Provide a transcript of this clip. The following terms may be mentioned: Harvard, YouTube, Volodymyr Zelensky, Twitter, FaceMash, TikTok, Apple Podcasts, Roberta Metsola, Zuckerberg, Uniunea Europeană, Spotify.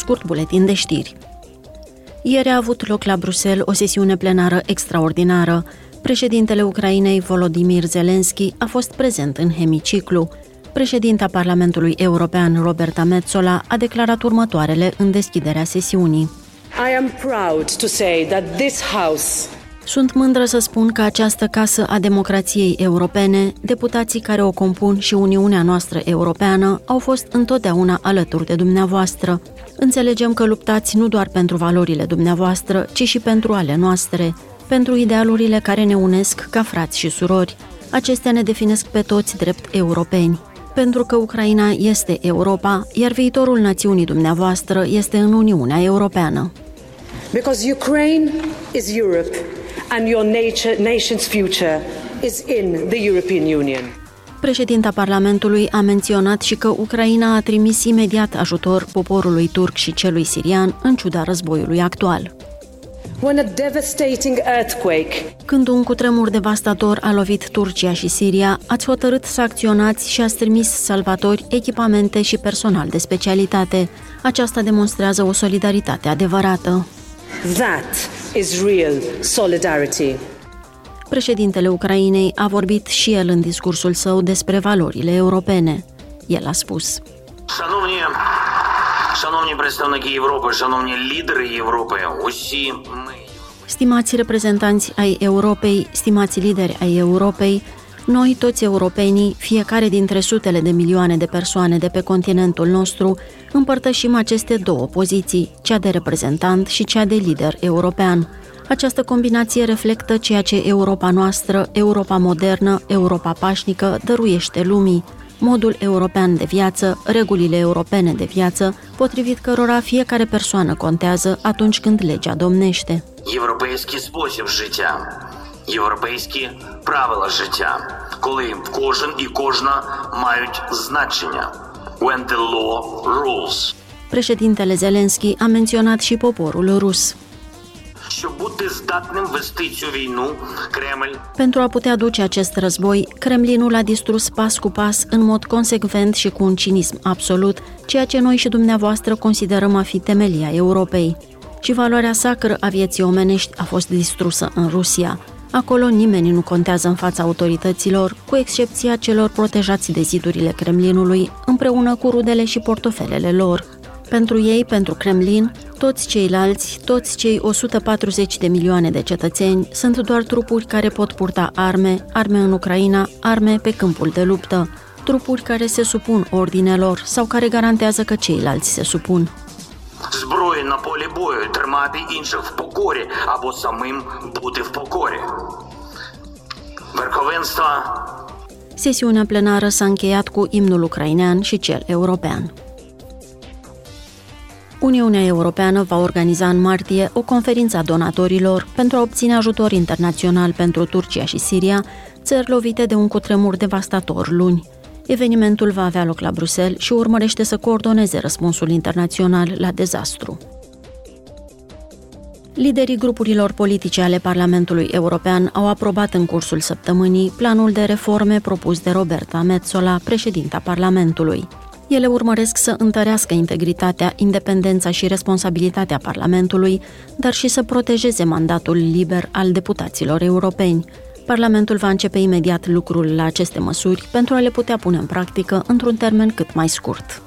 scurt buletin de știri. Ieri a avut loc la Bruxelles o sesiune plenară extraordinară. Președintele Ucrainei, Volodymyr Zelensky, a fost prezent în hemiciclu. Președinta Parlamentului European, Roberta Metsola, a declarat următoarele în deschiderea sesiunii. I am proud to say that this house... Sunt mândră să spun că această casă a democrației europene, deputații care o compun și Uniunea noastră europeană, au fost întotdeauna alături de dumneavoastră. Înțelegem că luptați nu doar pentru valorile dumneavoastră, ci și pentru ale noastre, pentru idealurile care ne unesc ca frați și surori. Acestea ne definesc pe toți drept europeni. Pentru că Ucraina este Europa, iar viitorul națiunii dumneavoastră este în Uniunea Europeană. Because Ukraine is Europe. And your nation's future is in the European Union. Președinta Parlamentului a menționat și că Ucraina a trimis imediat ajutor poporului turc și celui sirian în ciuda războiului actual. When a devastating earthquake... Când un cutremur devastator a lovit Turcia și Siria, ați hotărât să acționați și ați trimis salvatori, echipamente și personal de specialitate. Aceasta demonstrează o solidaritate adevărată. That is real solidarity. Președintele Ucrainei a vorbit și el în discursul său despre valorile europene. El a spus: Шановні представники Європи, шановні лідери Європи, усі ми. Stimați reprezentanți ai Europei, stimați lideri ai Europei, noi toți europenii, fiecare dintre sutele de milioane de persoane de pe continentul nostru, împărtășim aceste două poziții, cea de reprezentant și cea de lider european. Această combinație reflectă ceea ce Europa noastră, Europa modernă, Europa pașnică dăruiește lumii, modul european de viață, regulile europene de viață, potrivit cărora fiecare persoană contează atunci când legea domnește. Европейский спосіб життя. Європейські правила життя, коли кожен і кожна мають значення. When the law rules. Președintele Zelensky a menționat și poporul rus. Pentru a putea duce acest război, Kremlinul a distrus pas cu pas, în mod consecvent și cu un cinism absolut, ceea ce noi și dumneavoastră considerăm a fi temelia Europei. Și valoarea sacră a vieții omenești a fost distrusă în Rusia. Acolo nimeni nu contează în fața autorităților, cu excepția celor protejați de zidurile Kremlinului, împreună cu rudele și portofelele lor. Pentru ei, pentru Kremlin, toți ceilalți, toți cei 140 de milioane de cetățeni, sunt doar trupuri care pot purta arme, arme în Ucraina, arme pe câmpul de luptă, trupuri care se supun ordinelor sau care garantează că ceilalți se supun. Зброї на полі бою, тримати інших в покорі або самим бути в покорі. Верховенство. Sesiunea plenară s-a încheiat cu imnul ucrainean și cel european. Uniunea Europeană va organiza în martie o conferință a donatorilor pentru a obține ajutor internațional pentru Turcia și Siria, țări lovite de un cutremur devastator luni. Evenimentul va avea loc la Bruxelles și urmărește să coordoneze răspunsul internațional la dezastru. Liderii grupurilor politice ale Parlamentului European au aprobat în cursul săptămânii planul de reforme propus de Roberta Metsola, președinta Parlamentului. Ele urmăresc să întărească integritatea, independența și responsabilitatea Parlamentului, dar și să protejeze mandatul liber al deputaților europeni. Parlamentul va începe imediat lucrul la aceste măsuri pentru a le putea pune în practică într-un termen cât mai scurt.